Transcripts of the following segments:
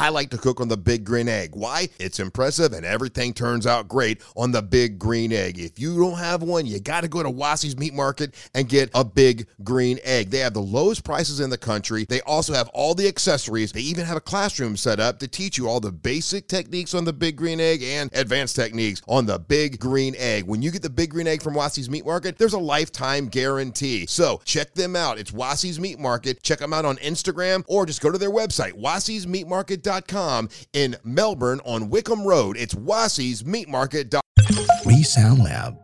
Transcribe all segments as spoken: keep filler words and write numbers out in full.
I like to cook on the Big Green Egg. Why? It's impressive and everything turns out great on the Big Green Egg. If you don't have one, you got to go to Wassi's Meat Market and get a Big Green Egg. They have the lowest prices in the country. They also have all the accessories. They even have a classroom set up to teach you all the basic techniques on the Big Green Egg and advanced techniques on the Big Green Egg. When you get the Big Green Egg from Wassi's Meat Market, there's a lifetime guarantee. So check them out. It's Wassi's Meat Market. Check them out on Instagram or just go to their website, wassis meat market dot com in Melbourne on Wickham Road. It's wassis meat market dot com. Resound Lab.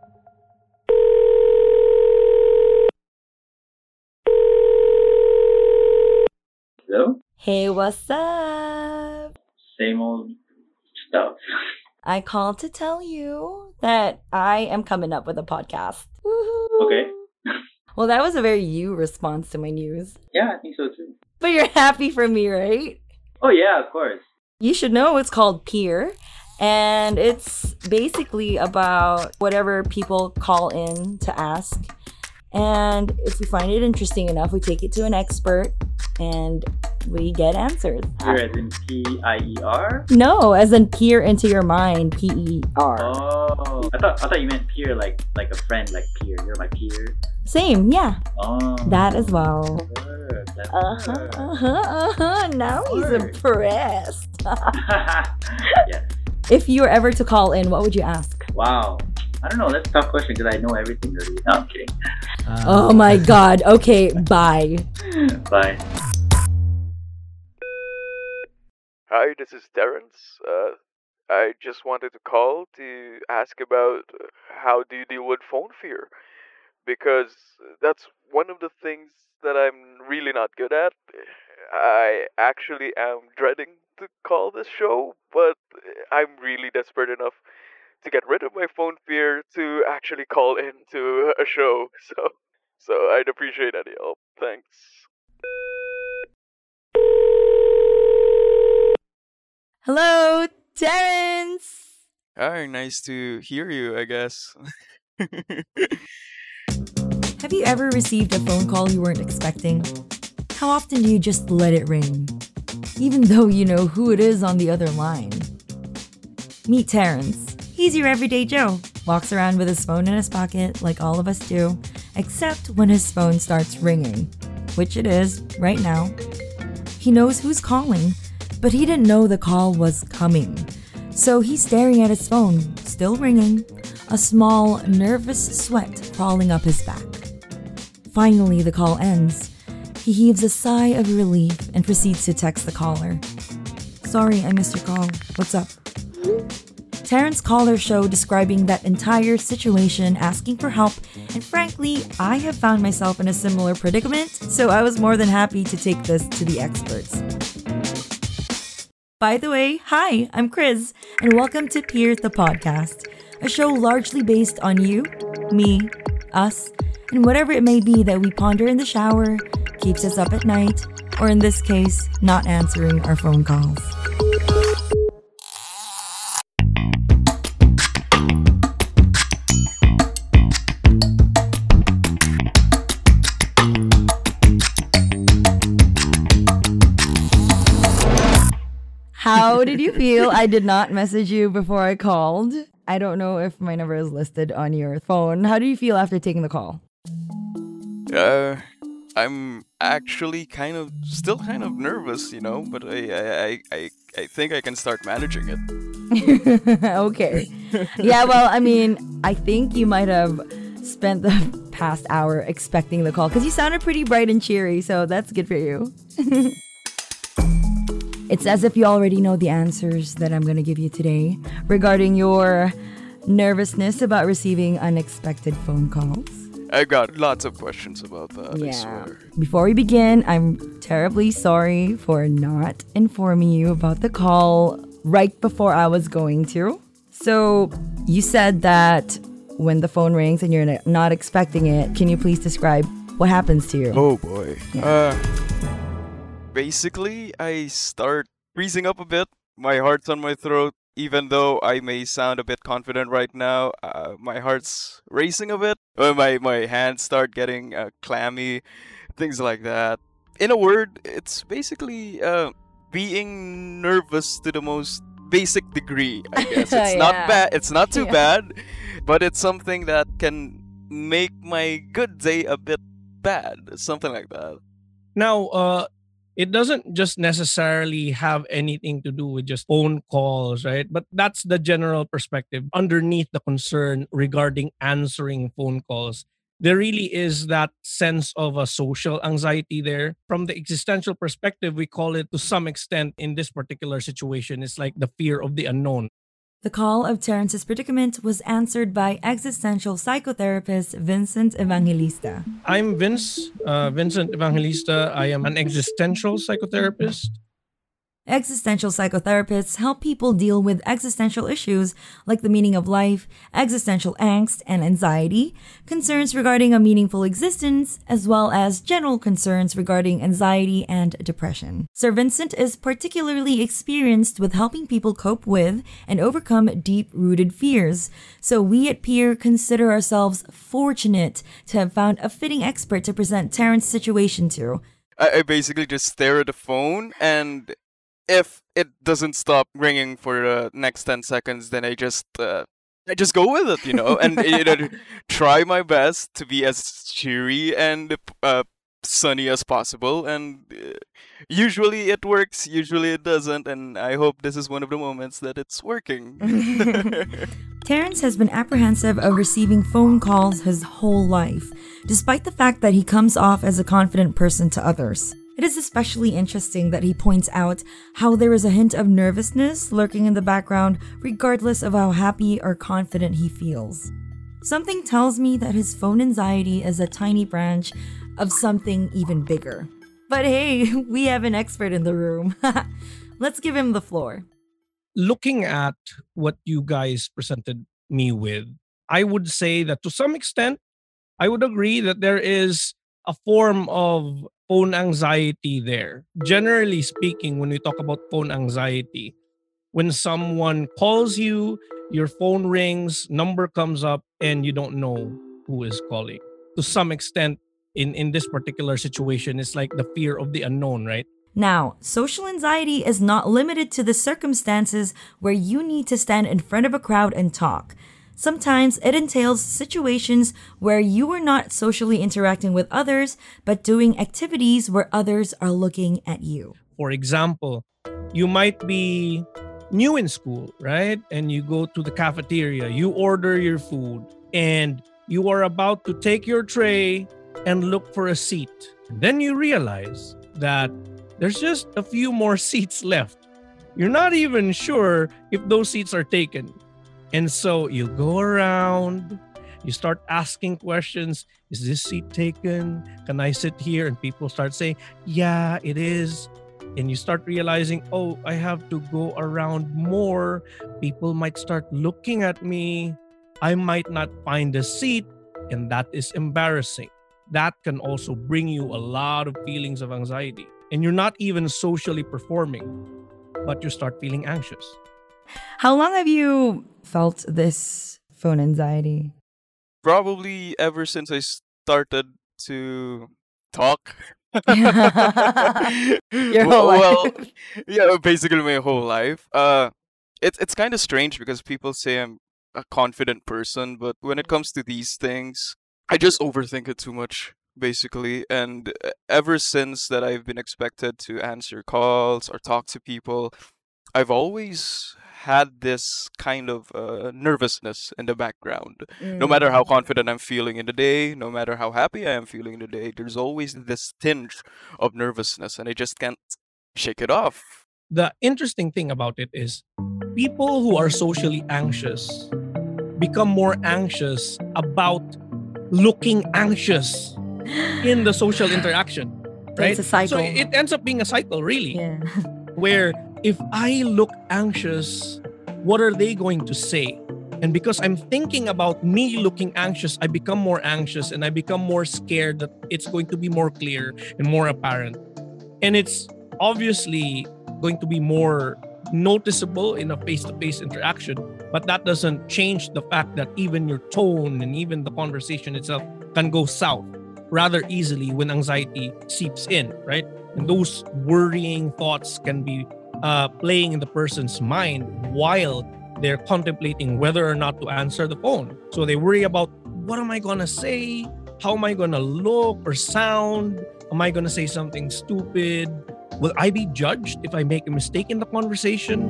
Hello? Hey, what's up? Same old stuff. I called to tell you that I am coming up with a podcast. Woo-hoo. Okay. Well, that was a very you response to my news. Yeah, I think so too. But you're happy for me, right? Oh, yeah, of course. You should know it's called Peer. And it's basically about whatever people call in to ask. And if we find it interesting enough, we take it to an expert and we get answers. Peer as in P I E R? No, as in peer into your mind, P E R. Oh, I thought I thought you meant peer like like a friend, like peer. You're my peer. Same, yeah. Oh. That as well. That's uh-huh, uh-huh, uh-huh. Now he's impressed. Yes. If you were ever to call in, what would you ask? Wow. I don't know. That's a tough question because I know everything already. No, I'm kidding. Um, oh my God. Okay, bye. Bye. Hi, this is Terrence. Uh, I just wanted to call to ask about how do you deal with phone fear? Because that's one of the things that I'm really not good at. I actually am dreading to call this show, but I'm really desperate enough to get rid of my phone fear to actually call into a show. So so I'd appreciate any help. Thanks. Hello, Terrence! Hi, nice to hear you, I guess. Have you ever received a phone call you weren't expecting? How often do you just let it ring, even though you know who it is on the other line? Meet Terrence. He's your everyday Joe. Walks around with his phone in his pocket like all of us do, except when his phone starts ringing, which it is right now. He knows who's calling, but he didn't know the call was coming. So he's staring at his phone, still ringing, a small, nervous sweat crawling up his back. Finally, the call ends. He heaves a sigh of relief and proceeds to text the caller. Sorry, I missed your call. What's up? Terrence called our show describing that entire situation, asking for help, and frankly, I have found myself in a similar predicament, so I was more than happy to take this to the experts. By the way, hi, I'm Chris, and welcome to Peer the Podcast, a show largely based on you, me, us, and whatever it may be that we ponder in the shower, keeps us up at night, or in this case, not answering our phone calls. How did you feel? I did not message you before I called. I don't know if my number is listed on your phone. How do you feel after taking the call? Uh, I'm actually kind of, still kind of nervous, you know, but I, I, I, I think I can start managing it. Okay. Yeah, well, I mean, I think you might have spent the past hour expecting the call because you sounded pretty bright and cheery, so that's good for you. It's as if you already know the answers that I'm going to give you today regarding your nervousness about receiving unexpected phone calls. I've got lots of questions about that, yeah. I swear. Before we begin, I'm terribly sorry for not informing you about the call right before I was going to. So you said that when the phone rings and you're not expecting it, can you please describe what happens to you? Oh, boy. Yeah. Uh... Basically, I start freezing up a bit. My heart's on my throat. Even though I may sound a bit confident right now, uh, my heart's racing a bit. Uh, my, my hands start getting uh, clammy, things like that. In a word, it's basically uh, being nervous to the most basic degree, I guess. It's yeah. not bad. It's not too yeah. bad, but it's something that can make my good day a bit bad, something like that. Now, uh, it doesn't just necessarily have anything to do with just phone calls, right? But that's the general perspective. Underneath the concern regarding answering phone calls, there really is that sense of a social anxiety there. From the existential perspective, we call it, to some extent in this particular situation, it's like the fear of the unknown. The call of Terrence's predicament was answered by existential psychotherapist Vincent Evangelista. I'm Vince, uh, Vincent Evangelista. I am an existential psychotherapist. Existential psychotherapists help people deal with existential issues like the meaning of life, existential angst and anxiety, concerns regarding a meaningful existence, as well as general concerns regarding anxiety and depression. Sir Vincent is particularly experienced with helping people cope with and overcome deep-rooted fears, so we at Peer consider ourselves fortunate to have found a fitting expert to present Terrence's situation to. I basically just stare at the phone, and if it doesn't stop ringing for the next ten seconds, then I just uh, I just go with it, you know, and you know, try my best to be as cheery and uh, sunny as possible. And uh, usually it works, usually it doesn't, and I hope this is one of the moments that it's working. Terrence has been apprehensive of receiving phone calls his whole life, despite the fact that he comes off as a confident person to others. It is especially interesting that he points out how there is a hint of nervousness lurking in the background regardless of how happy or confident he feels. Something tells me that his phone anxiety is a tiny branch of something even bigger. But hey, we have an expert in the room. Let's give him the floor. Looking at what you guys presented me with, I would say that to some extent, I would agree that there is a form of phone anxiety there. Generally speaking, when we talk about phone anxiety, when someone calls you, your phone rings, number comes up, and you don't know who is calling. To some extent, in, in this particular situation, it's like the fear of the unknown, right? Now, social anxiety is not limited to the circumstances where you need to stand in front of a crowd and talk. Sometimes it entails situations where you are not socially interacting with others, but doing activities where others are looking at you. For example, you might be new in school, right? And you go to the cafeteria, you order your food, and you are about to take your tray and look for a seat. And then you realize that there's just a few more seats left. You're not even sure if those seats are taken. And so you go around, you start asking questions. Is this seat taken? Can I sit here? And people start saying, yeah, it is. And you start realizing, oh, I have to go around more. People might start looking at me. I might not find a seat. And that is embarrassing. That can also bring you a lot of feelings of anxiety. And you're not even socially performing, but you start feeling anxious. How long have you felt this phone anxiety? Probably ever since I started to talk. Your whole well, life. Well, yeah, basically my whole life. Uh, it, it's kind of strange because people say I'm a confident person, but when it comes to these things, I just overthink it too much, basically. And ever since that I've been expected to answer calls or talk to people, I've always had this kind of uh, nervousness in the background. Mm. No matter how confident I'm feeling in the day, no matter how happy I am feeling in the day, there's always this tinge of nervousness, and I just can't shake it off. The interesting thing about it is people who are socially anxious become more anxious about looking anxious in the social interaction, right? It's a cycle. So it ends up being a cycle, really, yeah. where if I look anxious, what are they going to say? And because I'm thinking about me looking anxious, I become more anxious and I become more scared that it's going to be more clear and more apparent. And it's obviously going to be more noticeable in a face-to-face interaction, but that doesn't change the fact that even your tone and even the conversation itself can go south rather easily when anxiety seeps in, right? And those worrying thoughts can be uh, playing in the person's mind while they're contemplating whether or not to answer the phone. So they worry about, what am I going to say? How am I going to look or sound? Am I going to say something stupid? Will I be judged if I make a mistake in the conversation?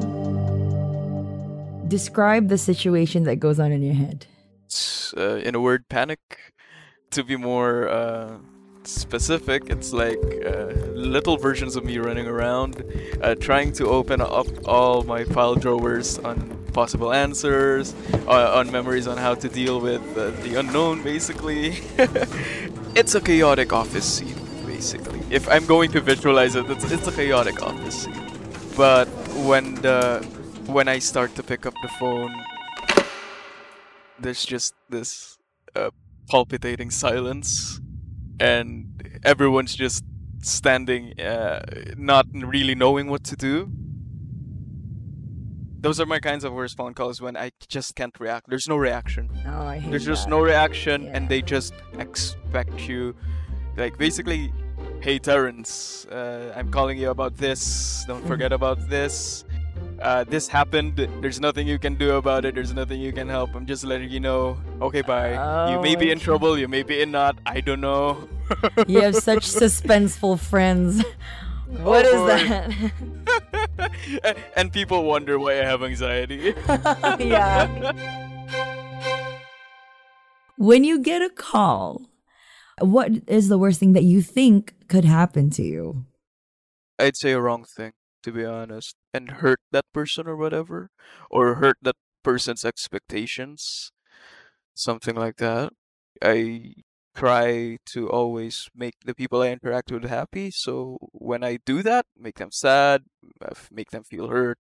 Describe the situation that goes on in your head. Uh, in a word, panic. To be more uh, specific, it's like uh, little versions of me running around, uh, trying to open up all my file drawers on possible answers, uh, on memories on how to deal with uh, the unknown, basically. It's a chaotic office scene, basically. If I'm going to visualize it, it's, it's a chaotic office scene. But when the when I start to pick up the phone, there's just this uh, palpitating silence, and everyone's just standing, uh, not really knowing what to do. Those are my kinds of worst phone calls, when I just can't react. There's no reaction. Oh, I hate There's just that. no reaction, yeah. And they just expect you, like, basically, hey, Terrence, uh, I'm calling you about this. Don't forget about this. Uh, this happened. There's nothing you can do about it. There's nothing you can help. I'm just letting you know. Okay, bye. Oh, you may be okay. in trouble. You may be in not. I don't know. You have such suspenseful friends. What oh, is that? And people wonder why I have anxiety. Yeah. When you get a call, what is the worst thing that you think could happen to you? I'd say a wrong thing, to be honest, and hurt that person or whatever, or hurt that person's expectations, something like that. I try to always make the people I interact with happy, so when I do that, make them sad, make them feel hurt.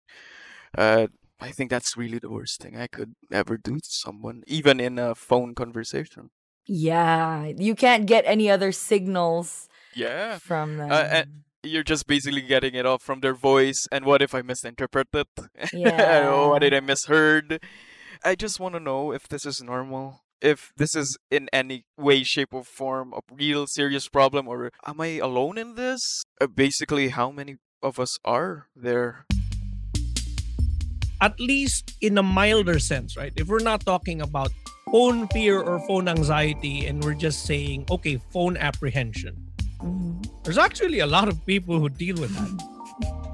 Uh, I think that's really the worst thing I could ever do to someone, even in a phone conversation. Yeah, you can't get any other signals yeah. from them. Uh, and- You're just basically getting it all from their voice. And what if I misinterpret it? Yeah. What did I misheard? I just want to know if this is normal. If this is in any way, shape, or form a real serious problem. Or am I alone in this? Uh, basically, how many of us are there? At least in a milder sense, right? If we're not talking about phone fear or phone anxiety, and we're just saying, okay, phone apprehension. Mm-hmm. There's actually a lot of people who deal with that.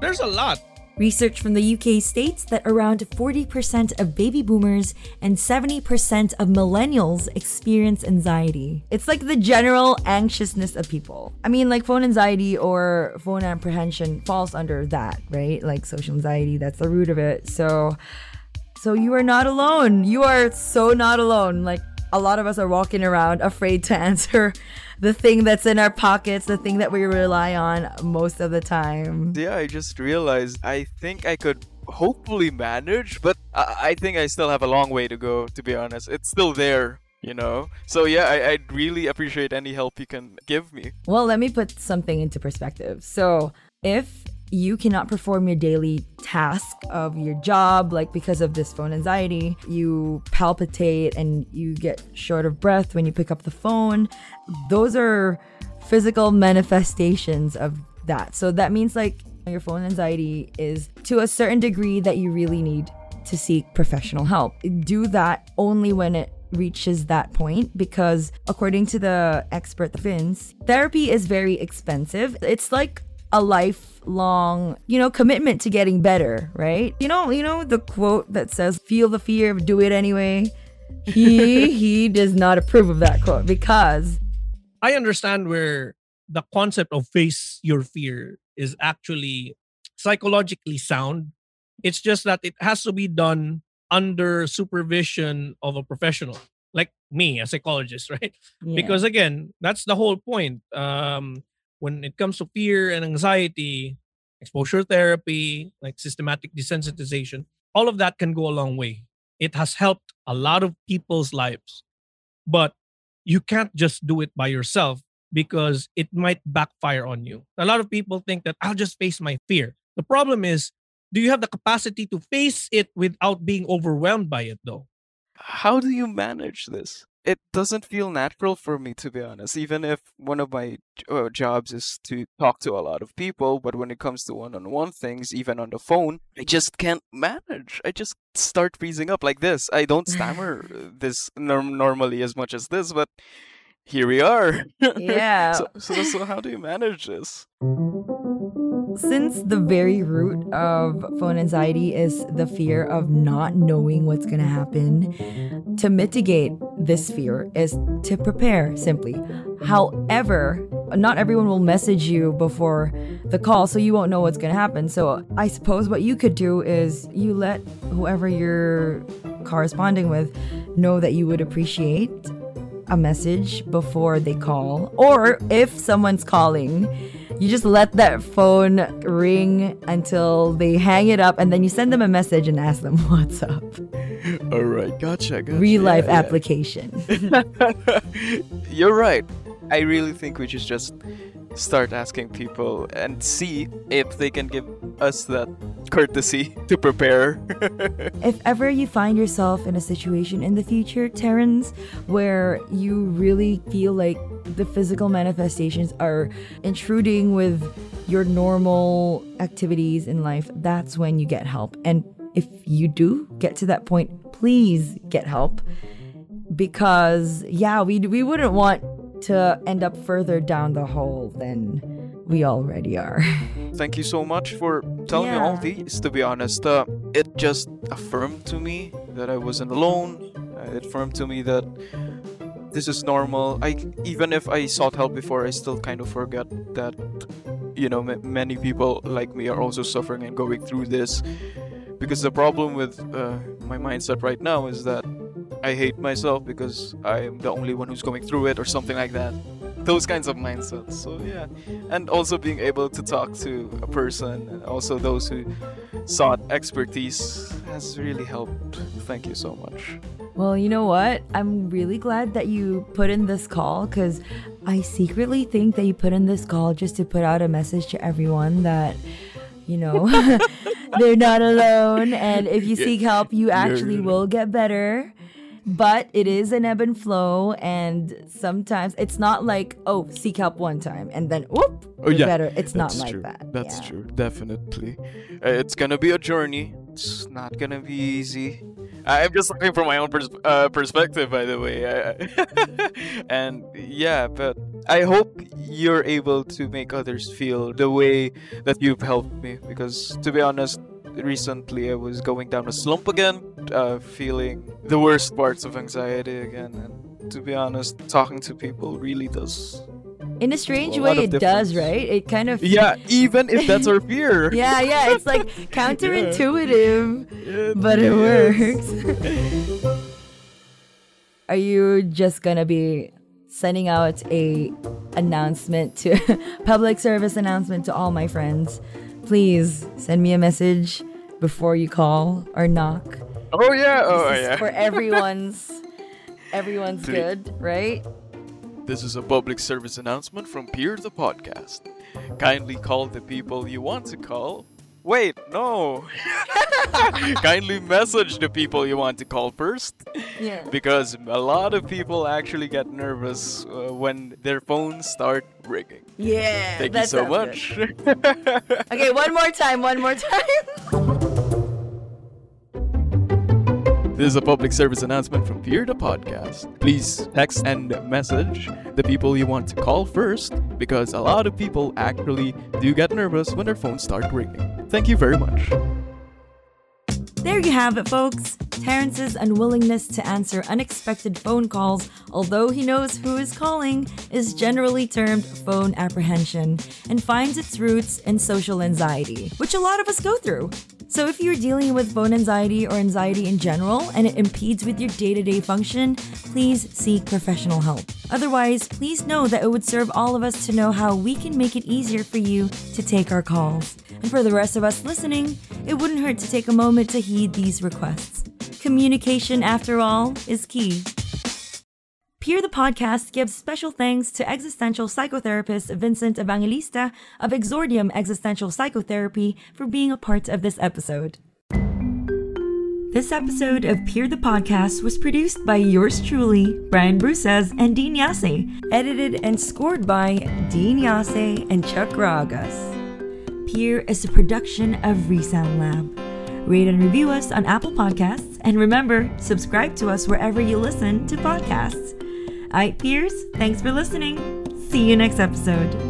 There's a lot. Research from the U K states that around forty percent of baby boomers and seventy percent of millennials experience anxiety. It's like the general anxiousness of people. I mean, like, phone anxiety or phone apprehension falls under that, right? Like, social anxiety, that's the root of it. So, so you are not alone. You are so not alone. Like, a lot of us are walking around afraid to answer the thing that's in our pockets, the thing that we rely on most of the time. Yeah, I just realized I think I could hopefully manage, but I, I think I still have a long way to go, to be honest. It's still there, you know? So yeah, I, I'd really appreciate any help you can give me. Well, let me put something into perspective. So if you cannot perform your daily task of your job, like, because of this phone anxiety, you palpitate and you get short of breath when you pick up the phone. Those are physical manifestations of that. So that means, like, your phone anxiety is to a certain degree that you really need to seek professional help. Do that only when it reaches that point, because according to the expert Vince, therapy is very expensive. It's like a lifelong, you know, commitment to getting better, right? You know, you know the quote that says, feel the fear, do it anyway. He he does not approve of that quote, because I understand where the concept of face your fear is actually psychologically sound. It's just that it has to be done under supervision of a professional, like me, a psychologist, right? Yeah. Because again, that's the whole point. Um When it comes to fear and anxiety, exposure therapy, like systematic desensitization, all of that can go a long way. It has helped a lot of people's lives. But you can't just do it by yourself, because it might backfire on you. A lot of people think that I'll just face my fear. The problem is, do you have the capacity to face it without being overwhelmed by it, though? How do you manage this? it doesn't feel natural for me, to be honest, even if one of my uh, jobs is to talk to a lot of people. But when it comes to one-on-one things, even on the phone, I just can't manage. I just start freezing up like this. I don't stammer this norm- normally as much as this, but here we are. Yeah. so, so, so how do you manage this? Since the very root of phone anxiety is the fear of not knowing what's going to happen, to mitigate this fear is to prepare, simply. However, not everyone will message you before the call, so you won't know what's going to happen. So I suppose what you could do is you let whoever you're corresponding with know that you would appreciate a message before they call. Or if someone's calling, you just let that phone ring until they hang it up, and then you send them a message and ask them what's up. All right, gotcha. gotcha. Real life yeah, application. Yeah. You're right. I really think we should just start asking people and see if they can give us that courtesy to prepare. If ever you find yourself in a situation in the future, Terrence, where you really feel like the physical manifestations are intruding with your normal activities in life, that's when you get help. And if you do get to that point, please get help. Because, yeah, we we wouldn't want to end up further down the hole than we already are. Thank you so much for telling yeah. me all these, to be honest. Uh, it just affirmed to me that I wasn't alone. Uh, it affirmed to me that this is normal. I, even if I sought help before, I still kind of forget that, you know, m- many people like me are also suffering and going through this. Because the problem with uh, my mindset right now is that I hate myself because I'm the only one who's going through it or something like that. Those kinds of mindsets. So yeah. And also being able to talk to a person and also those who sought expertise has really helped. Thank you so much. Well, you know what? I'm really glad that you put in this call, because I secretly think that you put in this call just to put out a message to everyone that, you know, they're not alone. And if you yeah. seek help, you actually You're... will get better. But it is an ebb and flow, and sometimes it's not like, oh, seek help one time and then, whoop, oh, you're yeah. better. It's That's not like true. that. That's yeah. true. Definitely. Uh, it's going to be a journey. It's not going to be easy. I'm just looking from my own pers- uh, perspective, by the way. And yeah, but I hope you're able to make others feel the way that you've helped me. Because to be honest, recently I was going down a slump again, uh, feeling the worst parts of anxiety again. And to be honest, talking to people really does. In a strange way, it does, right? It kind of... Yeah, even if that's our fear. yeah, yeah, it's like counterintuitive, yeah. but it yes. works. Are you just gonna be sending out a announcement to public service announcement to all my friends? Please send me a message before you call or knock. Oh yeah, oh this is yeah. For everyone's, everyone's Three. good, right? This is a public service announcement from Peer the Podcast. Kindly call the people you want to call. Wait, no. Kindly message the people you want to call first. Yeah. Because a lot of people actually get nervous uh, when their phones start ringing. Yeah. Thank you so much. Okay, one more time, one more time. This is a public service announcement from Peer the Podcast. Please text and message the people you want to call first, because a lot of people actually do get nervous when their phones start ringing. Thank you very much. There you have it, folks. Terrence's unwillingness to answer unexpected phone calls, although he knows who is calling, is generally termed phone apprehension and finds its roots in social anxiety, which a lot of us go through. So if you're dealing with phone anxiety or anxiety in general and it impedes with your day-to-day function, please seek professional help. Otherwise, please know that it would serve all of us to know how we can make it easier for you to take our calls. And for the rest of us listening, it wouldn't hurt to take a moment to heed these requests. Communication, after all, is key. Peer the Podcast gives special thanks to existential psychotherapist Vincent Evangelista of Exordium Existential Psychotherapy for being a part of this episode. This episode of Peer the Podcast was produced by yours truly, Brian Bruses and Dean Yase, edited and scored by Dean Yase and Chuck Ragas. Peer is a production of Resound Lab. Rate and review us on Apple Podcasts, and remember, subscribe to us wherever you listen to podcasts. Alright, Peers, thanks for listening. See you next episode.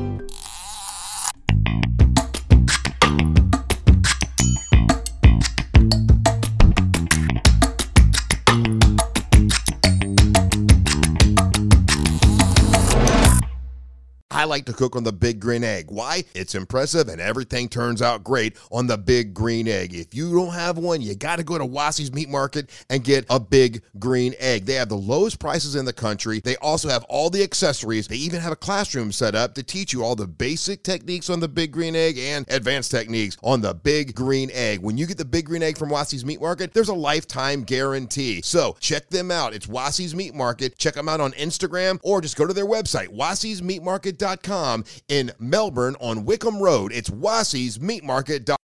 I like to cook on the Big Green Egg. Why? It's impressive and everything turns out great on the Big Green Egg. If you don't have one, you got to go to Wassi's Meat Market and get a Big Green Egg. They have the lowest prices in the country. They also have all the accessories. They even have a classroom set up to teach you all the basic techniques on the Big Green Egg and advanced techniques on the Big Green Egg. When you get the Big Green Egg from Wassi's Meat Market, there's a lifetime guarantee. So check them out. It's Wassi's Meat Market. Check them out on Instagram or just go to their website, wassi's meat market dot com. In Melbourne on Wickham Road. It's Wassi's Meat Market.